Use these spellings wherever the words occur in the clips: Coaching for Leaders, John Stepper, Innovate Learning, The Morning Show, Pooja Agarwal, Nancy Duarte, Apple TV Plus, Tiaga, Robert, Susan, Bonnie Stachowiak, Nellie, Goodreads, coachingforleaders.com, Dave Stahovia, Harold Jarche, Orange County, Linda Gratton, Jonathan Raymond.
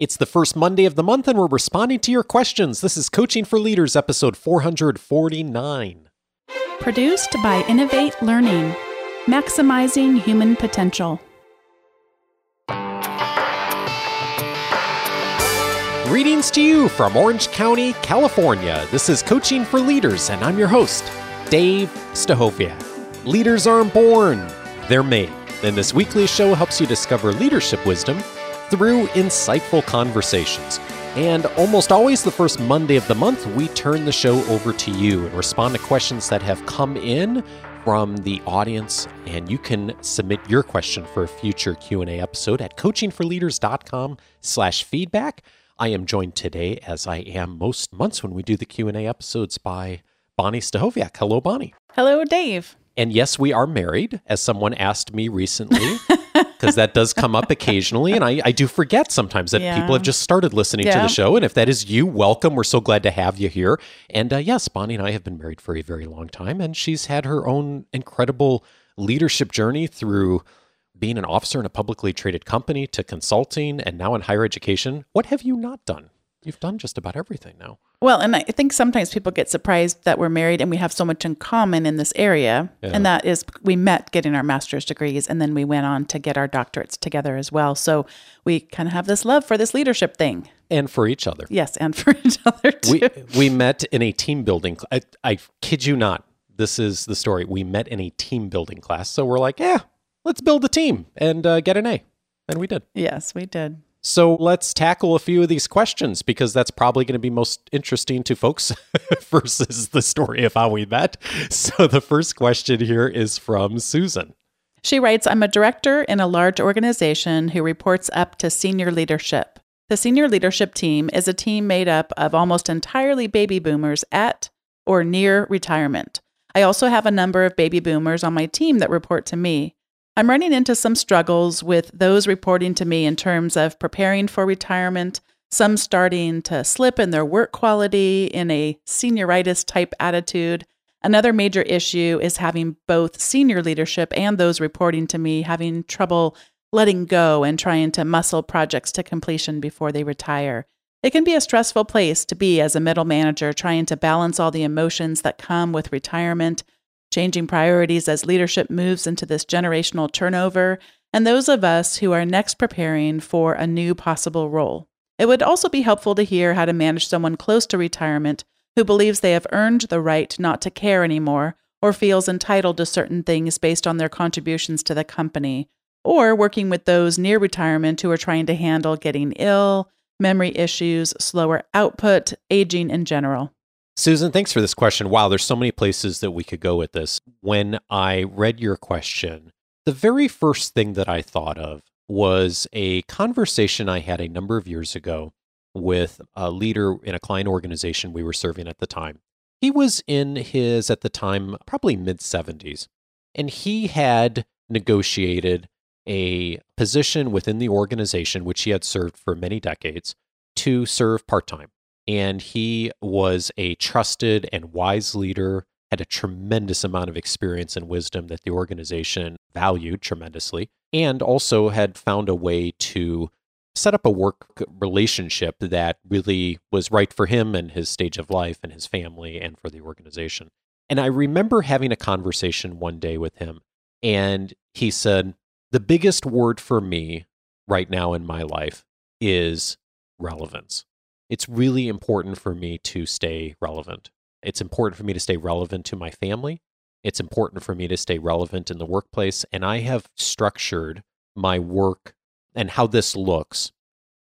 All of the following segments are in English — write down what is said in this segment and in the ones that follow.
It's the first Monday of the month, and we're responding to your questions. This is Coaching for Leaders, episode 449. Produced by Innovate Learning, maximizing human potential. Greetings to you from Orange County, California. This is Coaching for Leaders, and I'm your host, Dave Stahovia. Leaders aren't born, they're made. And this weekly show helps you discover leadership wisdom through insightful conversations. And almost always the first Monday of the month, we turn the show over to you and respond to questions that have come in from the audience. And you can submit your question for a future Q&A episode at coachingforleaders.com/feedback. I am joined today, as I am most months when we do the Q&A episodes, by Bonnie Stachowiak. Hello, Bonnie. Hello, Dave. And yes, we are married, as someone asked me recently, because that does come up occasionally. And I do forget sometimes that people have just started listening to the show. And if that is you, welcome. We're so glad to have you here. And yes, Bonnie and I have been married for a very long time. And she's had her own incredible leadership journey through being an officer in a publicly traded company to consulting and now in higher education. What have you not done? You've done just about everything now. Well, and I think sometimes people get surprised that we're married and we have so much in common in this area. Yeah. And that is, we met getting our master's degrees, and then we went on to get our doctorates together as well. So we kind of have this love for this leadership thing. And for each other. Yes, and for each other too. We met in a team building. I kid you not. This is the story. We met in a team building class. So we're like, yeah, let's build a team and get an A. And we did. Yes, we did. So let's tackle a few of these questions, because that's probably going to be most interesting to folks versus the story of how we met. So the first question here is from Susan. She writes, I'm a director in a large organization who reports up to senior leadership. The senior leadership team is a team made up of almost entirely baby boomers at or near retirement. I also have a number of baby boomers on my team that report to me. I'm running into some struggles with those reporting to me in terms of preparing for retirement, some starting to slip in their work quality in a senioritis type attitude. Another major issue is having both senior leadership and those reporting to me having trouble letting go and trying to muscle projects to completion before they retire. It can be a stressful place to be as a middle manager, trying to balance all the emotions that come with retirement, changing priorities as leadership moves into this generational turnover, and those of us who are next preparing for a new possible role. It would also be helpful to hear how to manage someone close to retirement who believes they have earned the right not to care anymore or feels entitled to certain things based on their contributions to the company, or working with those near retirement who are trying to handle getting ill, memory issues, slower output, aging in general. Susan, thanks for this question. Wow, there's so many places that we could go with this. When I read your question, the very first thing that I thought of was a conversation I had a number of years ago with a leader in a client organization we were serving at the time. He was in his, at the time, probably mid-70s, and he had negotiated a position within the organization, which he had served for many decades, to serve part-time. And he was a trusted and wise leader, had a tremendous amount of experience and wisdom that the organization valued tremendously, and also had found a way to set up a work relationship that really was right for him and his stage of life and his family and for the organization. And I remember having a conversation one day with him, and he said, the biggest word for me right now in my life is relevance. It's really important for me to stay relevant. It's important for me to stay relevant to my family. It's important for me to stay relevant in the workplace. And I have structured my work and how this looks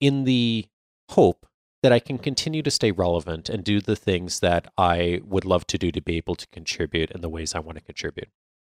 in the hope that I can continue to stay relevant and do the things that I would love to do to be able to contribute in the ways I want to contribute.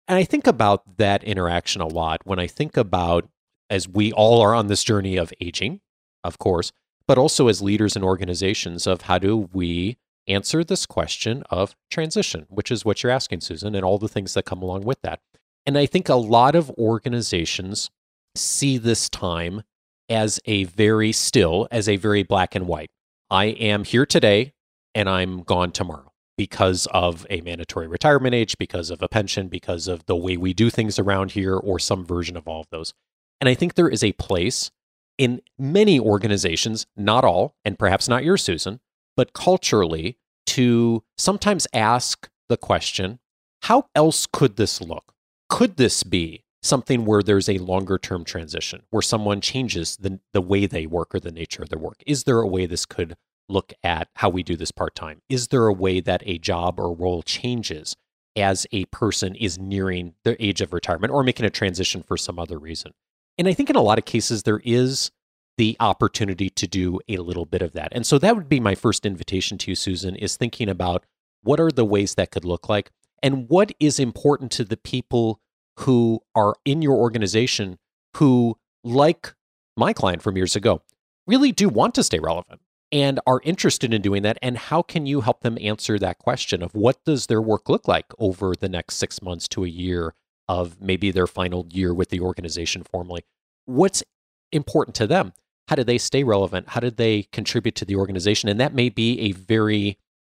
And I think about that interaction a lot when I think about, as we all are on this journey of aging, of course, but also as leaders in organizations, of how do we answer this question of transition, which is what you're asking, Susan, and all the things that come along with that. And I think a lot of organizations see this time as a very black and white. I am here today and I'm gone tomorrow because of a mandatory retirement age, because of a pension, because of the way we do things around here, or some version of all of those. And I think there is a place in many organizations, not all, and perhaps not yours, Susan, but culturally, to sometimes ask the question, how else could this look? Could this be something where there's a longer-term transition, where someone changes the way they work or the nature of their work? Is there a way this could look at how we do this part-time? Is there a way that a job or role changes as a person is nearing their age of retirement or making a transition for some other reason? And I think in a lot of cases, there is the opportunity to do a little bit of that. And so that would be my first invitation to you, Susan, is thinking about what are the ways that could look like and what is important to the people who are in your organization who, like my client from years ago, really do want to stay relevant and are interested in doing that, and how can you help them answer that question of what does their work look like over the next 6 months to a year of maybe their final year with the organization formally? What's important to them? How do they stay relevant? How do they contribute to the organization? And that may be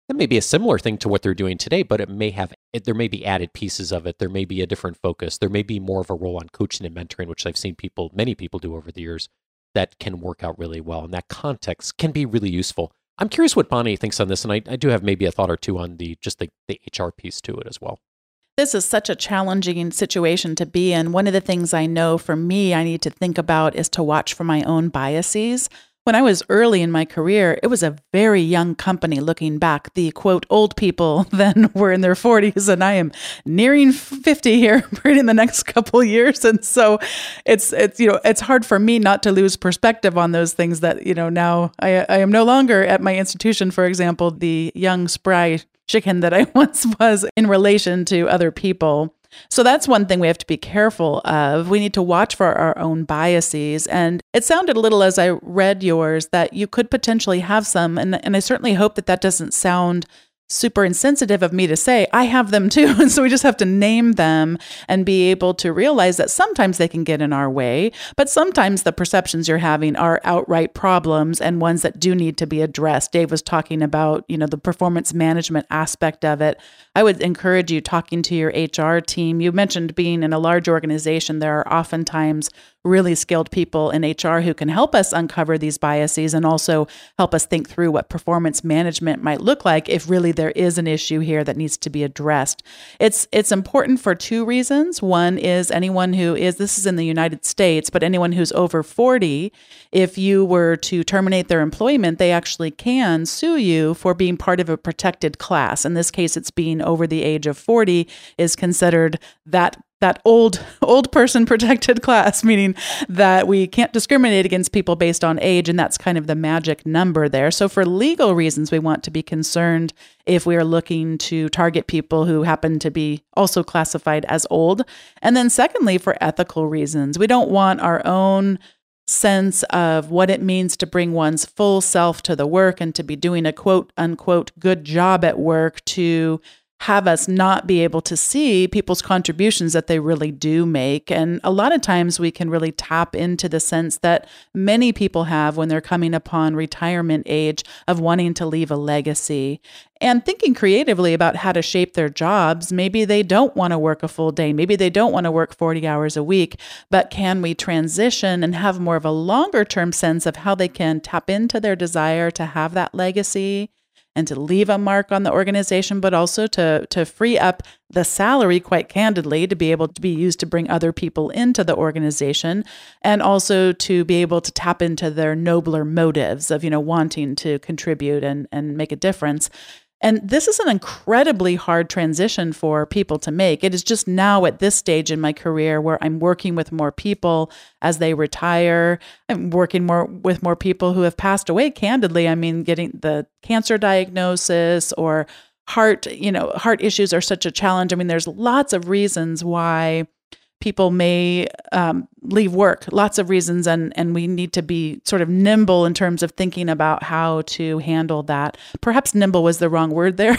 a similar thing to what they're doing today, but there may be added pieces of it. There may be a different focus. There may be more of a role on coaching and mentoring, which I've seen many people do over the years, that can work out really well. And that context can be really useful. I'm curious what Bonnie thinks on this. And I do have maybe a thought or two on the HR piece to it as well. This is such a challenging situation to be in. One of the things I know for me I need to think about is to watch for my own biases. When I was early in my career, it was a very young company looking back. The, quote, old people then were in their 40s, and I am nearing 50 here in the next couple of years. And so it's hard for me not to lose perspective on those things that, now I am no longer at my institution, for example, the young spry chicken that I once was in relation to other people. So that's one thing we have to be careful of. We need to watch for our own biases. And it sounded a little, as I read yours, that you could potentially have some. And I certainly hope that doesn't sound super insensitive of me to say, I have them too. And so we just have to name them and be able to realize that sometimes they can get in our way, but sometimes the perceptions you're having are outright problems and ones that do need to be addressed. Dave was talking about, the performance management aspect of it. I would encourage you talking to your HR team. You mentioned being in a large organization. There are oftentimes really skilled people in HR who can help us uncover these biases and also help us think through what performance management might look like if really there is an issue here that needs to be addressed. It's important for two reasons. One is anyone who is, this is in the United States, but anyone who's over 40, if you were to terminate their employment, they actually can sue you for being part of a protected class. In this case, it's being over the age of 40 is considered that old person protected class, meaning that we can't discriminate against people based on age, and that's kind of the magic number there. So for legal reasons, we want to be concerned if we are looking to target people who happen to be also classified as old. And then secondly, for ethical reasons, we don't want our own sense of what it means to bring one's full self to the work and to be doing a quote unquote good job at work to have us not be able to see people's contributions that they really do make. And a lot of times we can really tap into the sense that many people have when they're coming upon retirement age of wanting to leave a legacy. And thinking creatively about how to shape their jobs, maybe they don't want to work a full day, maybe they don't want to work 40 hours a week, but can we transition and have more of a longer term sense of how they can tap into their desire to have that legacy and to leave a mark on the organization, but also to free up the salary, quite candidly, to be able to be used to bring other people into the organization, and also to be able to tap into their nobler motives of, wanting to contribute and make a difference. And this is an incredibly hard transition for people to make. It is just now at this stage in my career where I'm working with more people as they retire. I'm working with more people who have passed away, candidly. I mean, getting the cancer diagnosis or heart issues are such a challenge. I mean, there's lots of reasons why people may leave work, lots of reasons, and we need to be sort of nimble in terms of thinking about how to handle that. Perhaps nimble was the wrong word there.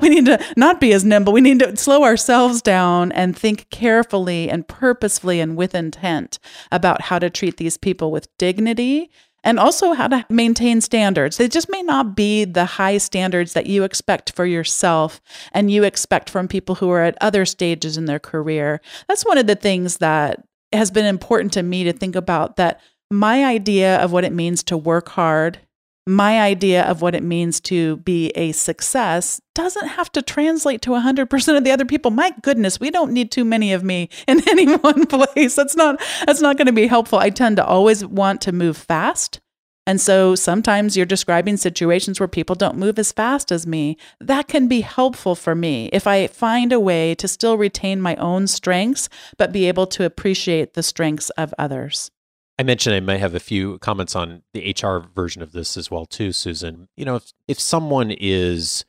We need to not be as nimble. We need to slow ourselves down and think carefully and purposefully and with intent about how to treat these people with dignity, and also how to maintain standards. They just may not be the high standards that you expect for yourself and you expect from people who are at other stages in their career. That's one of the things that has been important to me to think about, that my idea of what it means to work hard, my idea of what it means to be a success doesn't have to translate to 100% of the other people. My goodness, we don't need too many of me in any one place. That's not going to be helpful. I tend to always want to move fast. And so sometimes you're describing situations where people don't move as fast as me. That can be helpful for me if I find a way to still retain my own strengths, but be able to appreciate the strengths of others. I mentioned I might have a few comments on the HR version of this as well, too, Susan. You know, if someone has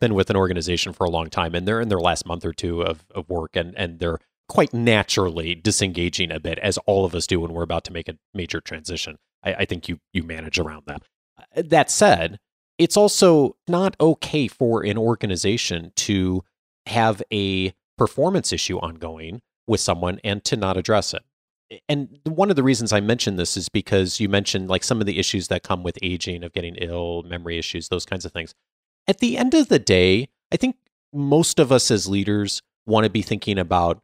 been with an organization for a long time and they're in their last month or two of work and they're quite naturally disengaging a bit, as all of us do when we're about to make a major transition, I think you manage around that. That said, it's also not okay for an organization to have a performance issue ongoing with someone and to not address it. And one of the reasons I mentioned this is because you mentioned like some of the issues that come with aging, of getting ill, memory issues, those kinds of things. At the end of the day, I think most of us as leaders want to be thinking about,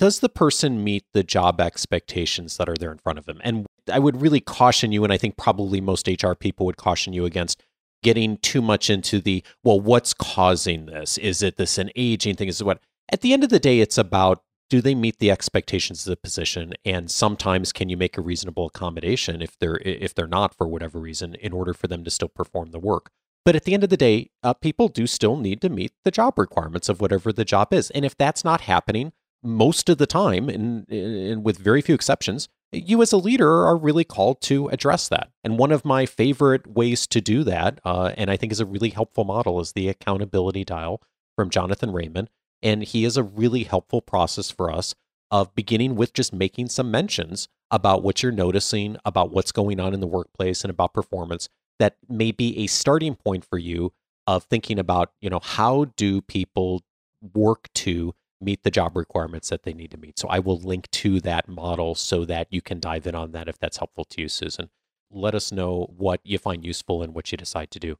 does the person meet the job expectations that are there in front of them? And I would really caution you, and I think probably most HR people would caution you against getting too much into the, well, what's causing this? Is it this an aging thing? Is it what? At the end of the day, it's about, do they meet the expectations of the position? And sometimes can you make a reasonable accommodation if they're not, for whatever reason, in order for them to still perform the work? But at the end of the day, people do still need to meet the job requirements of whatever the job is. And if that's not happening, most of the time, and with very few exceptions, you as a leader are really called to address that. And one of my favorite ways to do that, and I think is a really helpful model, is the accountability dial from Jonathan Raymond. And he is a really helpful process for us of beginning with just making some mentions about what you're noticing, about what's going on in the workplace, and about performance that may be a starting point for you of thinking about, you know, how do people work to meet the job requirements that they need to meet. So I will link to that model so that you can dive in on that if that's helpful to you, Susan. Let us know what you find useful and what you decide to do.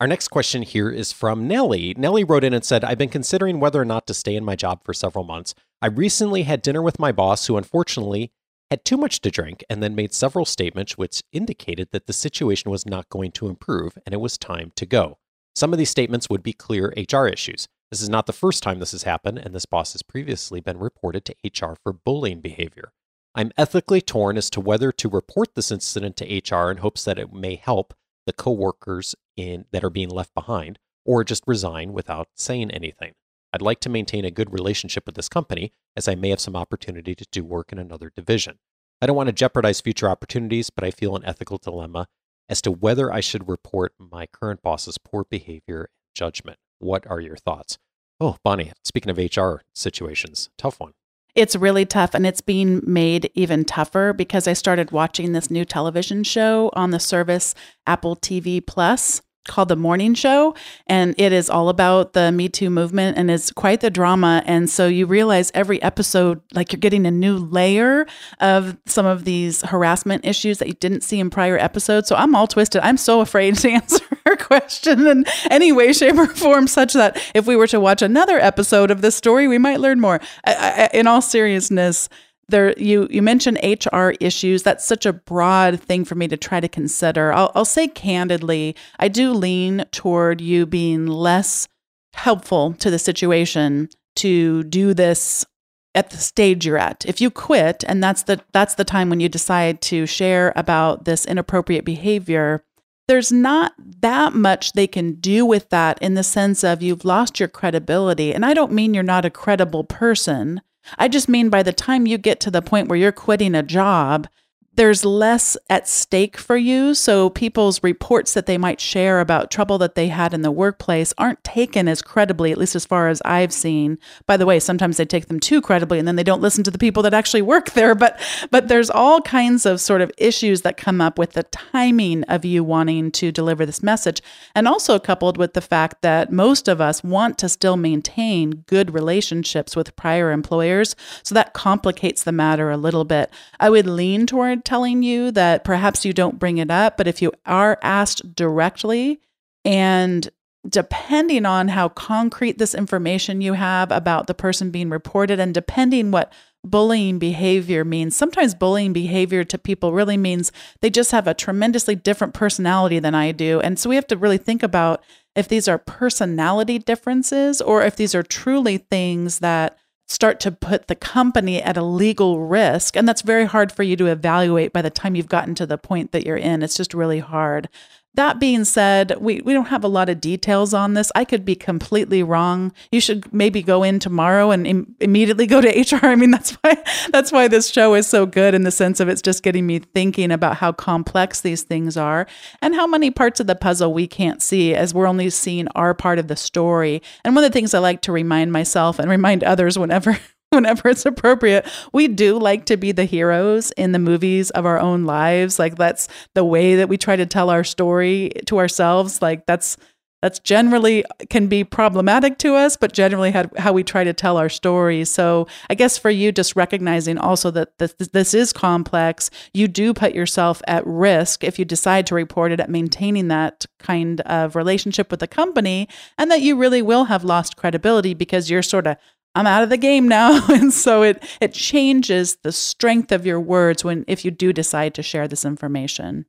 Our next question here is from Nellie. Nellie wrote in and said, I've been considering whether or not to stay in my job for several months. I recently had dinner with my boss, who unfortunately had too much to drink and then made several statements which indicated that the situation was not going to improve and it was time to go. Some of these statements would be clear HR issues. This is not the first time this has happened, and this boss has previously been reported to HR for bullying behavior. I'm ethically torn as to whether to report this incident to HR in hopes that it may help the coworkers that are being left behind, or just resign without saying anything. I'd like to maintain a good relationship with this company, as I may have some opportunity to do work in another division. I don't want to jeopardize future opportunities, but I feel an ethical dilemma as to whether I should report my current boss's poor behavior and judgment. What are your thoughts? Oh, Bonnie, speaking of HR situations, tough one. It's really tough, and it's being made even tougher because I started watching this new television show on the service Apple TV Plus called The Morning Show, and it is all about the Me Too movement, and it's quite the drama. And so you realize every episode, like, you're getting a new layer of some of these harassment issues that you didn't see in prior episodes. So I'm all twisted. I'm so afraid to answer her question in any way, shape, or form, such that if we were to watch another episode of this story, we might learn more. In all seriousness, there, you mentioned HR issues. That's such a broad thing for me to try to consider. I'll say candidly, I do lean toward you being less helpful to the situation to do this at the stage you're at. If you quit, and that's the time when you decide to share about this inappropriate behavior, there's not that much they can do with that, in the sense of you've lost your credibility. And I don't mean you're not a credible person. I just mean by the time you get to the point where you're quitting a job, there's less at stake for you. So people's reports that they might share about trouble that they had in the workplace aren't taken as credibly, at least as far as I've seen. By the way, sometimes they take them too credibly, and then they don't listen to the people that actually work there. But there's all kinds of sort of issues that come up with the timing of you wanting to deliver this message. And also coupled with the fact that most of us want to still maintain good relationships with prior employers. So that complicates the matter a little bit. I would lean toward telling you that perhaps you don't bring it up, but if you are asked directly, and depending on how concrete this information you have about the person being reported, and depending what bullying behavior means. Sometimes bullying behavior to people really means they just have a tremendously different personality than I do. And so we have to really think about if these are personality differences or if these are truly things that start to put the company at a legal risk. And that's very hard for you to evaluate by the time you've gotten to the point that you're in. It's just really hard. That being said, we don't have a lot of details on this. I could be completely wrong. You should maybe go in tomorrow and immediately go to HR. I mean, that's why this show is so good in the sense of it's just getting me thinking about how complex these things are and how many parts of the puzzle we can't see as we're only seeing our part of the story. And one of the things I like to remind myself and remind others whenever it's appropriate, we do like to be the heroes in the movies of our own lives. Like that's the way that we try to tell our story to ourselves. Like that's generally can be problematic to us, but generally how we try to tell our story. So I guess for you, just recognizing also that this is complex, you do put yourself at risk if you decide to report it at maintaining that kind of relationship with the company, and that you really will have lost credibility because you're sort of, I'm out of the game now. And so it changes the strength of your words if you do decide to share this information.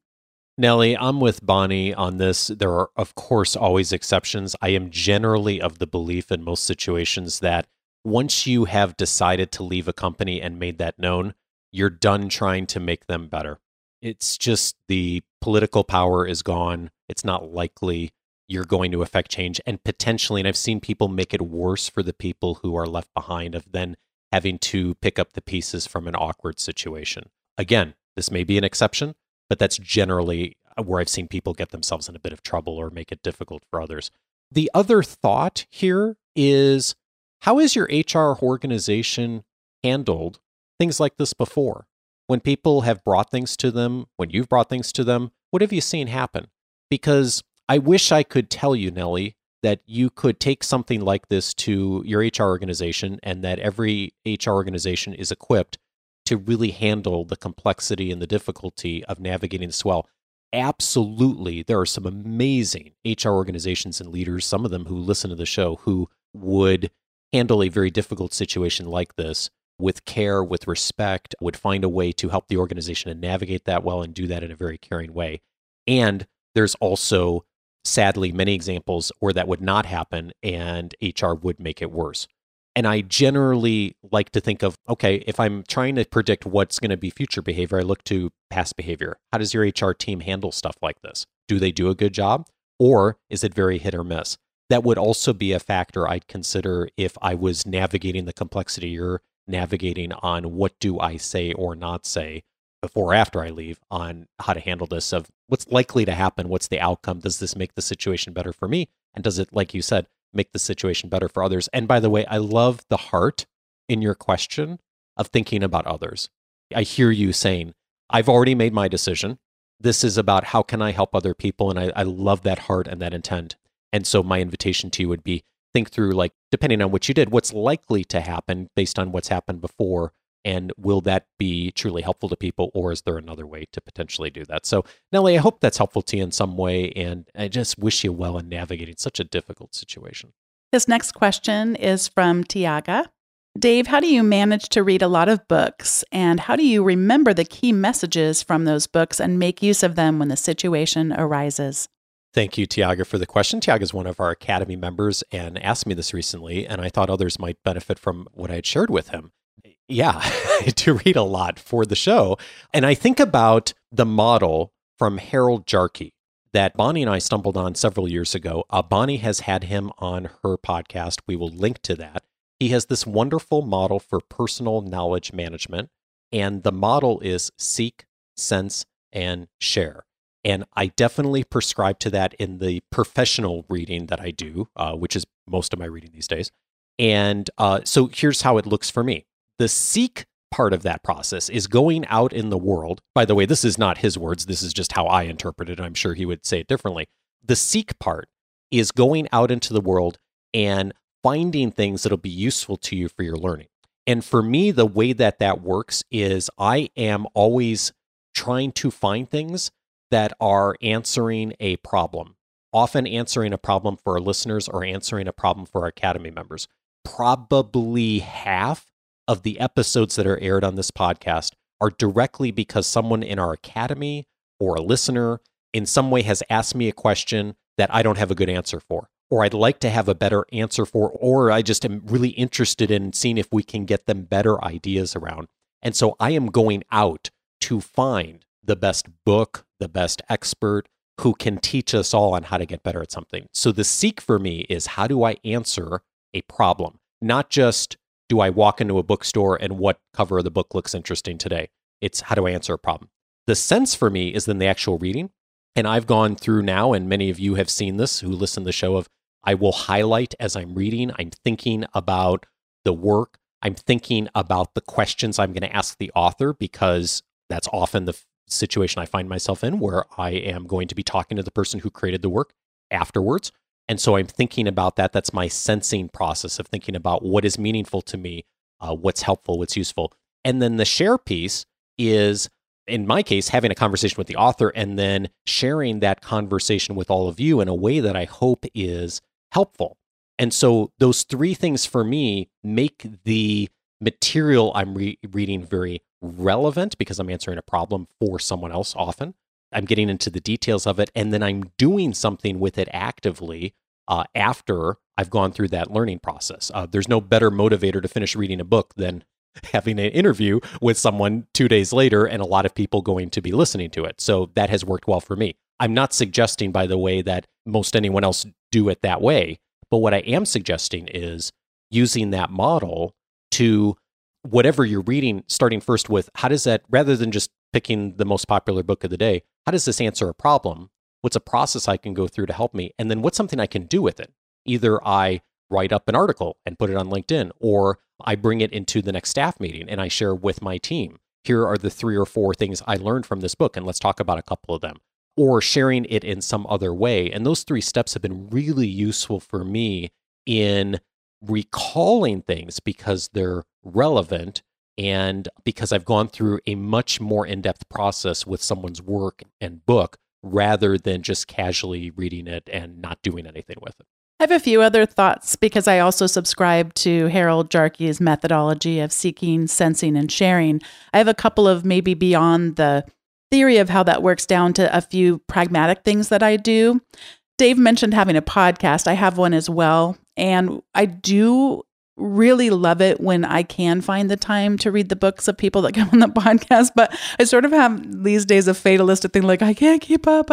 Nellie, I'm with Bonnie on this. There are, of course, always exceptions. I am generally of the belief in most situations that once you have decided to leave a company and made that known, you're done trying to make them better. It's just the political power is gone. It's not likely you're going to affect change and potentially, and I've seen people make it worse for the people who are left behind of then having to pick up the pieces from an awkward situation. Again, this may be an exception, but that's generally where I've seen people get themselves in a bit of trouble or make it difficult for others. The other thought here is, how is your HR organization handled things like this before? When people have brought things to them, when you've brought things to them, what have you seen happen? Because I wish I could tell you, Nellie, that you could take something like this to your HR organization and that every HR organization is equipped to really handle the complexity and the difficulty of navigating this well. Absolutely. There are some amazing HR organizations and leaders, some of them who listen to the show, who would handle a very difficult situation like this with care, with respect, would find a way to help the organization and navigate that well and do that in a very caring way. And there's also sadly, many examples where that would not happen and HR would make it worse. And I generally like to think of, okay, if I'm trying to predict what's going to be future behavior, I look to past behavior. How does your HR team handle stuff like this? Do they do a good job or is it very hit or miss? That would also be a factor I'd consider if I was navigating the complexity you're navigating on what do I say or not say before or after I leave on how to handle this of what's likely to happen, what's the outcome, does this make the situation better for me, and does it, like you said, make the situation better for others? And by the way, I love the heart in your question of thinking about others. I hear you saying, I've already made my decision. This is about how can I help other people, and I love that heart and that intent. And so my invitation to you would be think through, like, depending on what you did, what's likely to happen based on what's happened before. And will that be truly helpful to people, or is there another way to potentially do that? So, Nellie, I hope that's helpful to you in some way, and I just wish you well in navigating such a difficult situation. This next question is from Tiaga. Dave, how do you manage to read a lot of books, and how do you remember the key messages from those books and make use of them when the situation arises? Thank you, Tiaga, for the question. Tiaga is one of our Academy members and asked me this recently, and I thought others might benefit from what I had shared with him. Yeah, I do read a lot for the show. And I think about the model from Harold Jarche that Bonnie and I stumbled on several years ago. Bonnie has had him on her podcast. We will link to that. He has this wonderful model for personal knowledge management. And the model is seek, sense, and share. And I definitely prescribe to that in the professional reading that I do, which is most of my reading these days. And so here's how it looks for me. The seek part of that process is going out in the world. By the way, this is not his words. This is just how I interpret it. I'm sure he would say it differently. The seek part is going out into the world and finding things that'll be useful to you for your learning. And for me, the way that that works is I am always trying to find things that are answering a problem, often answering a problem for our listeners or answering a problem for our Academy members. Probably half of the episodes that are aired on this podcast are directly because someone in our academy or a listener in some way has asked me a question that I don't have a good answer for, or I'd like to have a better answer for, or I just am really interested in seeing if we can get them better ideas around. And so I am going out to find the best book, the best expert who can teach us all on how to get better at something. So the seek for me is, how do I answer a problem? Not just, do I walk into a bookstore and what cover of the book looks interesting today? It's, how do I answer a problem? The sense for me is then the actual reading. And I've gone through now, and many of you have seen this who listen to the show, of I will highlight as I'm reading. I'm thinking about the work. I'm thinking about the questions I'm going to ask the author, because that's often the situation I find myself in where I am going to be talking to the person who created the work afterwards. And so I'm thinking about that. That's my sensing process of thinking about what is meaningful to me, what's helpful, what's useful. And then the share piece is, in my case, having a conversation with the author and then sharing that conversation with all of you in a way that I hope is helpful. And so those three things for me make the material I'm reading very relevant, because I'm answering a problem for someone else often. I'm getting into the details of it, and then I'm doing something with it actively after I've gone through that learning process. There's no better motivator to finish reading a book than having an interview with someone 2 days later and a lot of people going to be listening to it. So that has worked well for me. I'm not suggesting, by the way, that most anyone else do it that way. But what I am suggesting is using that model to whatever you're reading, starting first with, how does that, rather than just picking the most popular book of the day, how does this answer a problem? What's a process I can go through to help me? And then what's something I can do with it? Either I write up an article and put it on LinkedIn, or I bring it into the next staff meeting and I share with my team, here are the 3 or 4 things I learned from this book, and let's talk about a couple of them, or sharing it in some other way. And those 3 steps have been really useful for me in recalling things because they're relevant and because I've gone through a much more in-depth process with someone's work and book rather than just casually reading it and not doing anything with it. I have a few other thoughts because I also subscribe to Harold Jarche's methodology of seeking, sensing, and sharing. I have a couple of maybe beyond the theory of how that works down to a few pragmatic things that I do. Dave mentioned having a podcast. I have one as well. And I do really love it when I can find the time to read the books of people that come on the podcast. But I sort of have these days a fatalistic thing like, I can't keep up.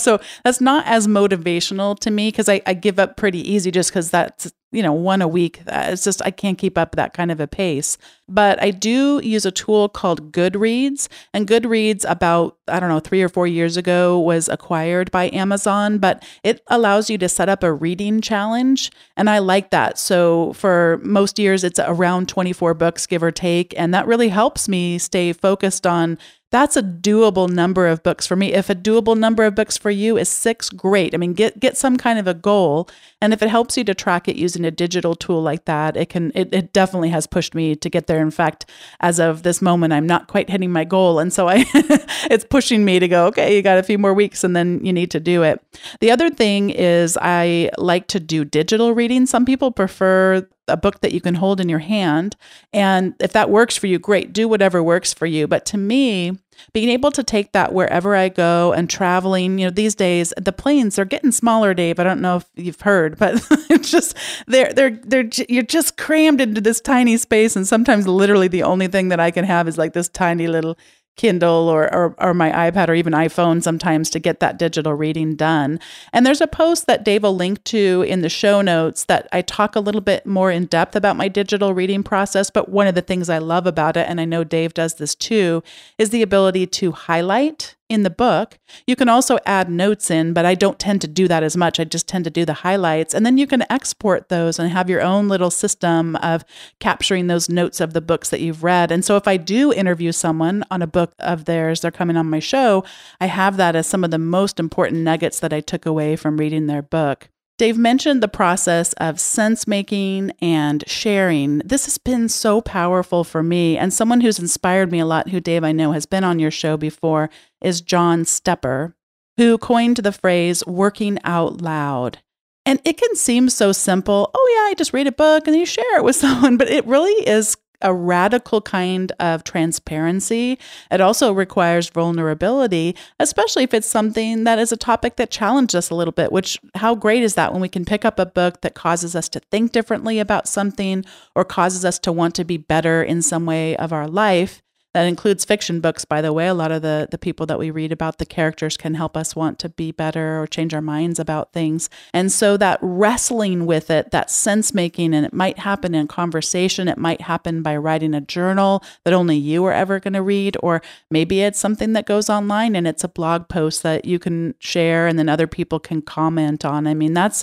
So that's not as motivational to me because I give up pretty easy just because that's, one a week. It's just, I can't keep up that kind of a pace. But I do use a tool called Goodreads. And Goodreads, about, 3 or 4 years ago, was acquired by Amazon, but it allows you to set up a reading challenge. And I like that. So for most years, it's around 24 books, give or take. And that really helps me stay focused on, that's a doable number of books for me. If a doable number of books for you is 6, great. I mean, get some kind of a goal. And if it helps you to track it using a digital tool like that, it definitely has pushed me to get there. In fact, as of this moment, I'm not quite hitting my goal. And so it's pushing me to go, okay, you got a few more weeks and then you need to do it. The other thing is I like to do digital reading. Some people prefer a book that you can hold in your hand. And if that works for you, great, do whatever works for you. But to me, being able to take that wherever I go and traveling, these days, the planes are getting smaller, Dave. I don't know if you've heard, but it's just, you're just crammed into this tiny space. And sometimes literally the only thing that I can have is like this tiny little Kindle or my iPad or even iPhone sometimes to get that digital reading done. And there's a post that Dave will link to in the show notes that I talk a little bit more in depth about my digital reading process. But one of the things I love about it, and I know Dave does this too, is the ability to highlight in the book. You can also add notes in, but I don't tend to do that as much. I just tend to do the highlights. And then you can export those and have your own little system of capturing those notes of the books that you've read. And so if I do interview someone on a book of theirs, they're coming on my show, I have that as some of the most important nuggets that I took away from reading their book. Dave mentioned the process of sense making and sharing. This has been so powerful for me. And someone who's inspired me a lot, who Dave, I know has been on your show before, is John Stepper, who coined the phrase working out loud. And it can seem so simple. Oh yeah, I just read a book and then you share it with someone, but it really is a radical kind of transparency. It also requires vulnerability, especially if it's something that is a topic that challenged us a little bit, which how great is that when we can pick up a book that causes us to think differently about something or causes us to want to be better in some way of our life. That includes fiction books, by the way. A lot of the people that we read about, the characters can help us want to be better or change our minds about things. And so that wrestling with it, that sense making, and it might happen in conversation. It might happen by writing a journal that only you are ever going to read. Or maybe it's something that goes online and it's a blog post that you can share and then other people can comment on. I mean, that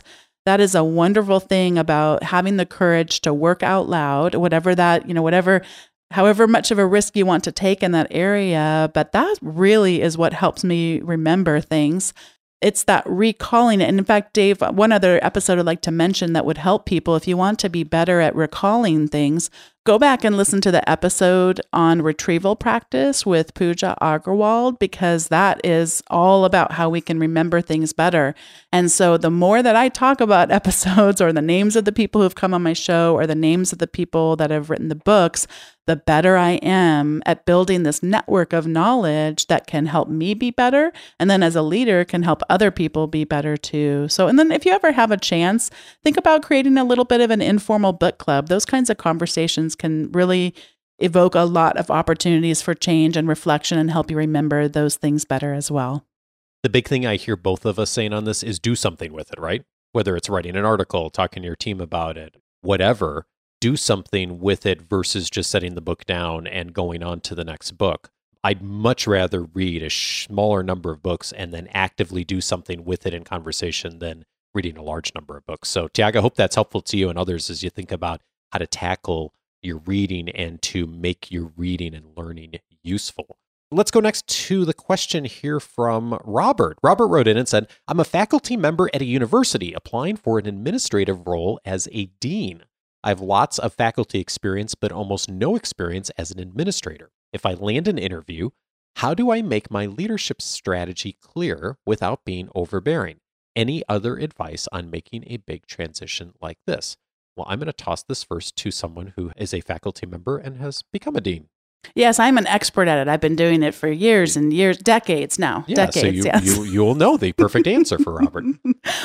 is a wonderful thing about having the courage to work out loud, whatever that, you know, whatever, however much of a risk you want to take in that area. But that really is what helps me remember things. It's that recalling it. And in fact, Dave, one other episode I'd like to mention that would help people if you want to be better at recalling things, go back and listen to the episode on retrieval practice with Pooja Agarwal, because that is all about how we can remember things better. And so the more that I talk about episodes or the names of the people who've come on my show or the names of the people that have written the books, the better I am at building this network of knowledge that can help me be better. And then as a leader can help other people be better too. So, and then if you ever have a chance, think about creating a little bit of an informal book club. Those kinds of conversations can really evoke a lot of opportunities for change and reflection and help you remember those things better as well. The big thing I hear both of us saying on this is do something with it, right? Whether it's writing an article, talking to your team about it, whatever. Do something with it versus just setting the book down and going on to the next book. I'd much rather read a smaller number of books and then actively do something with it in conversation than reading a large number of books. So, Tiaga, I hope that's helpful to you and others as you think about how to tackle your reading and to make your reading and learning useful. Let's go next to the question here from Robert. Robert wrote in and said, I'm a faculty member at a university applying for an administrative role as a dean. I have lots of faculty experience, but almost no experience as an administrator. If I land an interview, how do I make my leadership strategy clear without being overbearing? Any other advice on making a big transition like this? Well, I'm going to toss this first to someone who is a faculty member and has become a dean. Yes, I'm an expert at it. I've been doing it for years and years, decades now. Yeah, decades, so you'll know the perfect answer for Robert.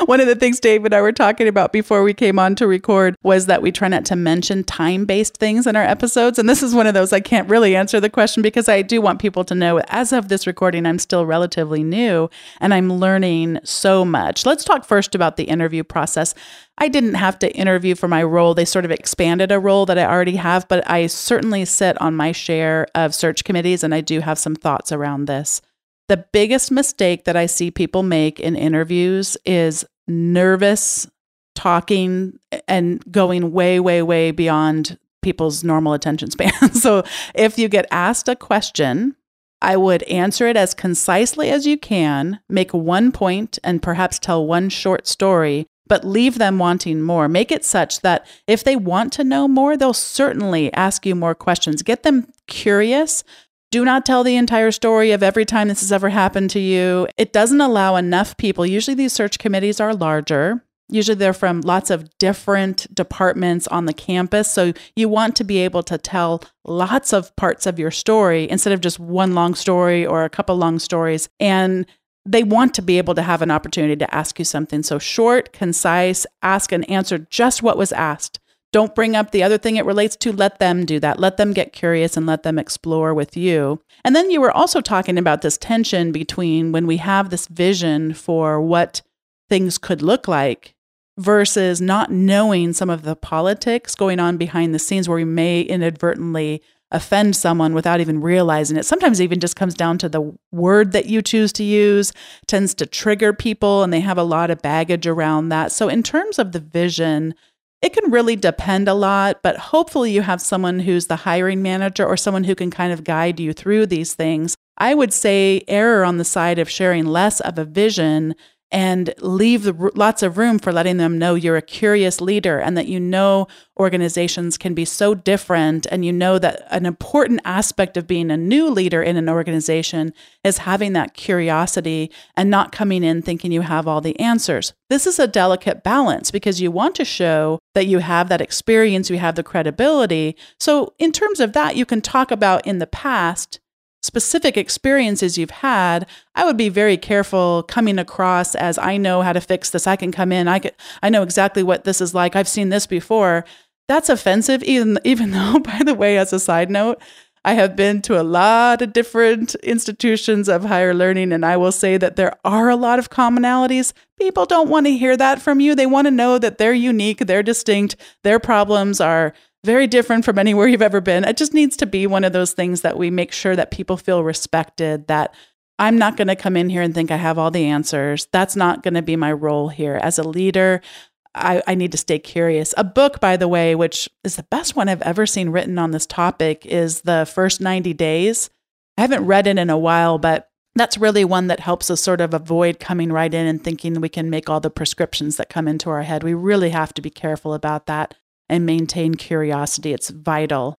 One of the things Dave and I were talking about before we came on to record was that we try not to mention time-based things in our episodes. And this is one of those I can't really answer the question because I do want people to know as of this recording, I'm still relatively new and I'm learning so much. Let's talk first about the interview process. I didn't have to interview for my role. They sort of expanded a role that I already have, but I certainly sit on my share of search committees, and I do have some thoughts around this. The biggest mistake that I see people make in interviews is nervous talking and going way, way, way beyond people's normal attention span. So if you get asked a question, I would answer it as concisely as you can, make one point, and perhaps tell one short story, but leave them wanting more. Make it such that if they want to know more, they'll certainly ask you more questions. Get them curious. Do not tell the entire story of every time this has ever happened to you. It doesn't allow enough people. Usually these search committees are larger. Usually they're from lots of different departments on the campus. So you want to be able to tell lots of parts of your story instead of just one long story or a couple long stories. And they want to be able to have an opportunity to ask you something. So short, concise, ask and answer just what was asked. Don't bring up the other thing it relates to. Let them do that. Let them get curious and let them explore with you. And then you were also talking about this tension between when we have this vision for what things could look like versus not knowing some of the politics going on behind the scenes where we may inadvertently offend someone without even realizing it. Sometimes it even just comes down to the word that you choose to use, tends to trigger people, and they have a lot of baggage around that. So in terms of the vision, it can really depend a lot, but hopefully you have someone who's the hiring manager or someone who can kind of guide you through these things. I would say err on the side of sharing less of a vision and leave lots of room for letting them know you're a curious leader and that, you know, organizations can be so different. And you know that an important aspect of being a new leader in an organization is having that curiosity and not coming in thinking you have all the answers. This is a delicate balance because you want to show that you have that experience, you have the credibility. So in terms of that, you can talk about in the past specific experiences you've had. I would be very careful coming across as, I know how to fix this. I can come in. I know exactly what this is like. I've seen this before. That's offensive, even though, by the way, as a side note, I have been to a lot of different institutions of higher learning, and I will say that there are a lot of commonalities. People don't want to hear that from you. They want to know that they're unique, they're distinct, their problems are very different from anywhere you've ever been. It just needs to be one of those things that we make sure that people feel respected, that I'm not going to come in here and think I have all the answers. That's not going to be my role here. As a leader, I need to stay curious. A book, by the way, which is the best one I've ever seen written on this topic, is The First 90 Days. I haven't read it in a while, but that's really one that helps us sort of avoid coming right in and thinking we can make all the prescriptions that come into our head. We really have to be careful about that and maintain curiosity. It's vital.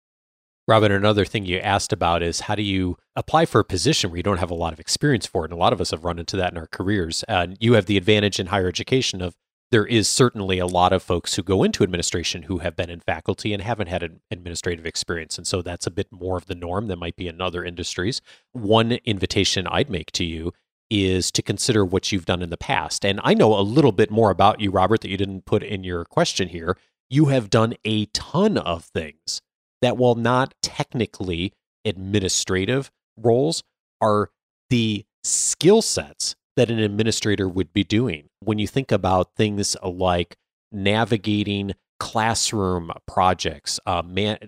Robin, another thing you asked about is, how do you apply for a position where you don't have a lot of experience for it? And a lot of us have run into that in our careers. You have the advantage in higher education of, there is certainly a lot of folks who go into administration who have been in faculty and haven't had an administrative experience. And so that's a bit more of the norm than might be in other industries. One invitation I'd make to you is to consider what you've done in the past. And I know a little bit more about you, Robert, that you didn't put in your question here. You have done a ton of things that, while not technically administrative roles, are the skill sets that an administrator would be doing. When you think about things like navigating classroom projects,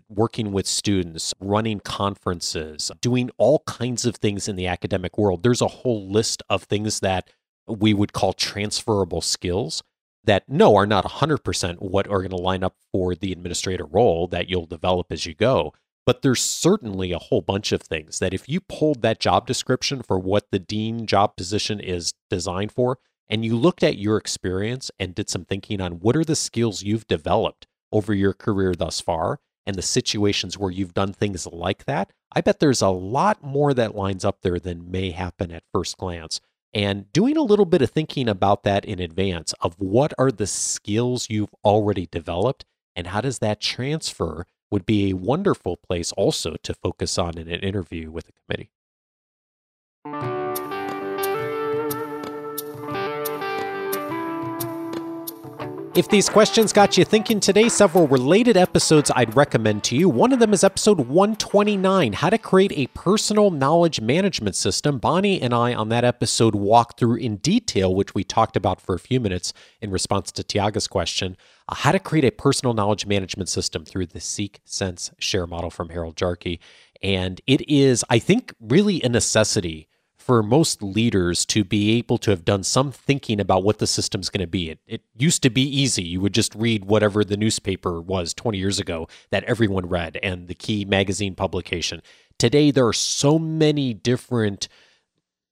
working with students, running conferences, doing all kinds of things in the academic world, there's a whole list of things that we would call transferable skills that, no, are not 100% what are going to line up for the administrator role that you'll develop as you go. But there's certainly a whole bunch of things that, if you pulled that job description for what the dean job position is designed for, and you looked at your experience and did some thinking on what are the skills you've developed over your career thus far and the situations where you've done things like that, I bet there's a lot more that lines up there than may happen at first glance. And doing a little bit of thinking about that in advance of what are the skills you've already developed and how does that transfer would be a wonderful place also to focus on in an interview with a committee. If these questions got you thinking today, several related episodes I'd recommend to you. One of them is episode 129, How to Create a Personal Knowledge Management System. Bonnie and I on that episode walked through in detail, which we talked about for a few minutes in response to Tiaga's question, how to create a personal knowledge management system through the Seek, Sense, Share model from Harold Jarche. And it is, I think, really a necessity for most leaders to be able to have done some thinking about what the system's going to be. It used to be easy. You would just read whatever the newspaper was 20 years ago that everyone read and the key magazine publication. Today, there are so many different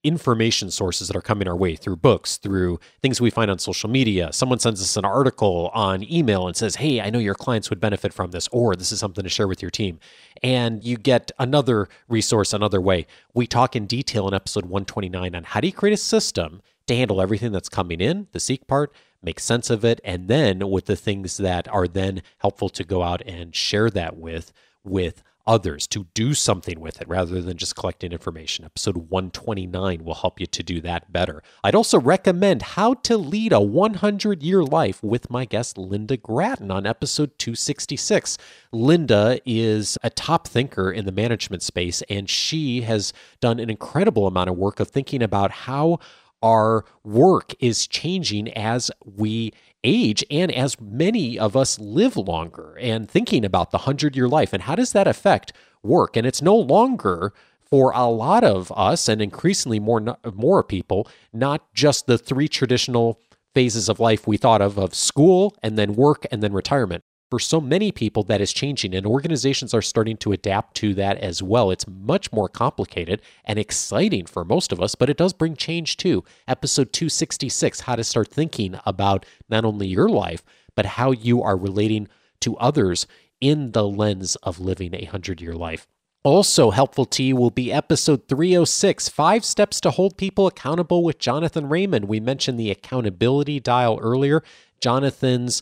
information sources that are coming our way through books, through things we find on social media. Someone sends us an article on email and says, hey, I know your clients would benefit from this, or this is something to share with your team. And you get another resource, another way. We talk in detail in episode 129 on how do you create a system to handle everything that's coming in, the seek part, make sense of it, and then with the things that are then helpful to go out and share that with others, to do something with it rather than just collecting information. Episode 129 will help you to do that better. I'd also recommend How to Lead a 100-Year Life with my guest Linda Gratton on episode 266. Linda is a top thinker in the management space, and she has done an incredible amount of work of thinking about how our work is changing as we age and as many of us live longer, and thinking about the 100-year life and how does that affect work. And it's no longer, for a lot of us and increasingly more people, not just the three traditional phases of life we thought of school and then work and then retirement. for so many people, that is changing, and organizations are starting to adapt to that as well. It's much more complicated and exciting for most of us, but it does bring change too. Episode 266, how to start thinking about not only your life, but how you are relating to others in the lens of living a 100-year life. Also helpful to you will be episode 306, 5 Steps to Hold People Accountable with Jonathan Raymond. We mentioned the accountability dial earlier. Jonathan's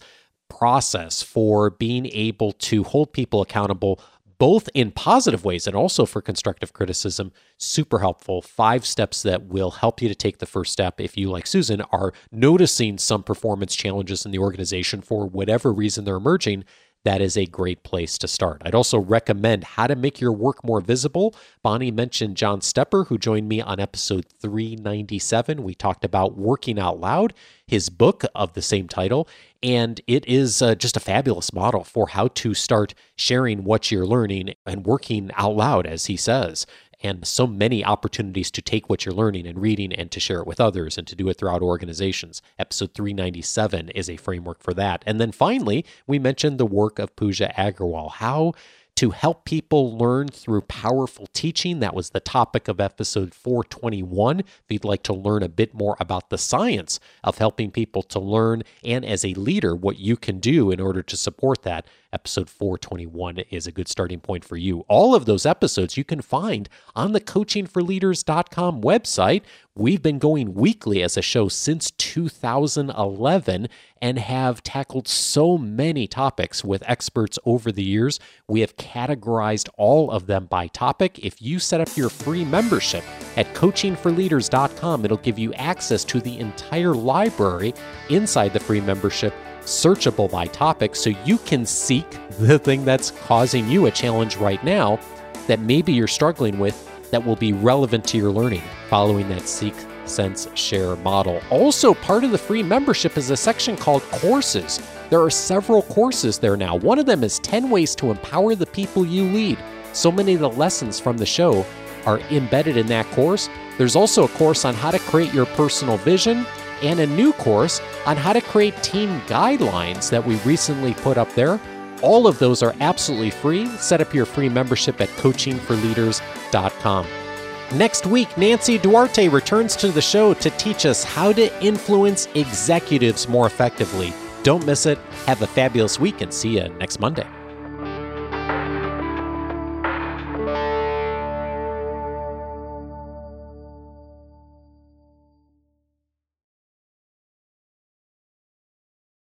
process for being able to hold people accountable, both in positive ways and also for constructive criticism, super helpful. 5 steps that will help you to take the first step if you, like Susan, are noticing some performance challenges in the organization for whatever reason they're emerging. That is a great place to start. I'd also recommend How to Make Your Work More Visible. Bonnie mentioned John Stepper, who joined me on episode 397. We talked about Working Out Loud, his book of the same title, and it is just a fabulous model for how to start sharing what you're learning and working out loud, as he says. And so many opportunities to take what you're learning and reading and to share it with others and to do it throughout organizations. Episode 397 is a framework for that. And then finally, we mentioned the work of Pooja Agarwal, how to help people learn through powerful teaching. That was the topic of episode 421. If you'd like to learn a bit more about the science of helping people to learn and as a leader, what you can do in order to support that, episode 421 is a good starting point for you. All of those episodes you can find on the coachingforleaders.com website. We've been going weekly as a show since 2011 and have tackled so many topics with experts over the years. We have categorized all of them by topic. If you set up your free membership at coachingforleaders.com, it'll give you access to the entire library inside the free membership, searchable by topic, so you can seek the thing that's causing you a challenge right now that maybe you're struggling with that will be relevant to your learning following that seek, sense, share model. Also, part of the free membership is a section called Courses. There are several courses there now. One of them is 10 Ways to Empower the People You Lead. So many of the lessons from the show are embedded in that course. There's also a course on how to create your personal vision and a new course on how to create team guidelines that we recently put up there. All of those are absolutely free. Set up your free membership at coachingforleaders.com. Next week, Nancy Duarte returns to the show to teach us how to influence executives more effectively. Don't miss it. Have a fabulous week and see you next Monday.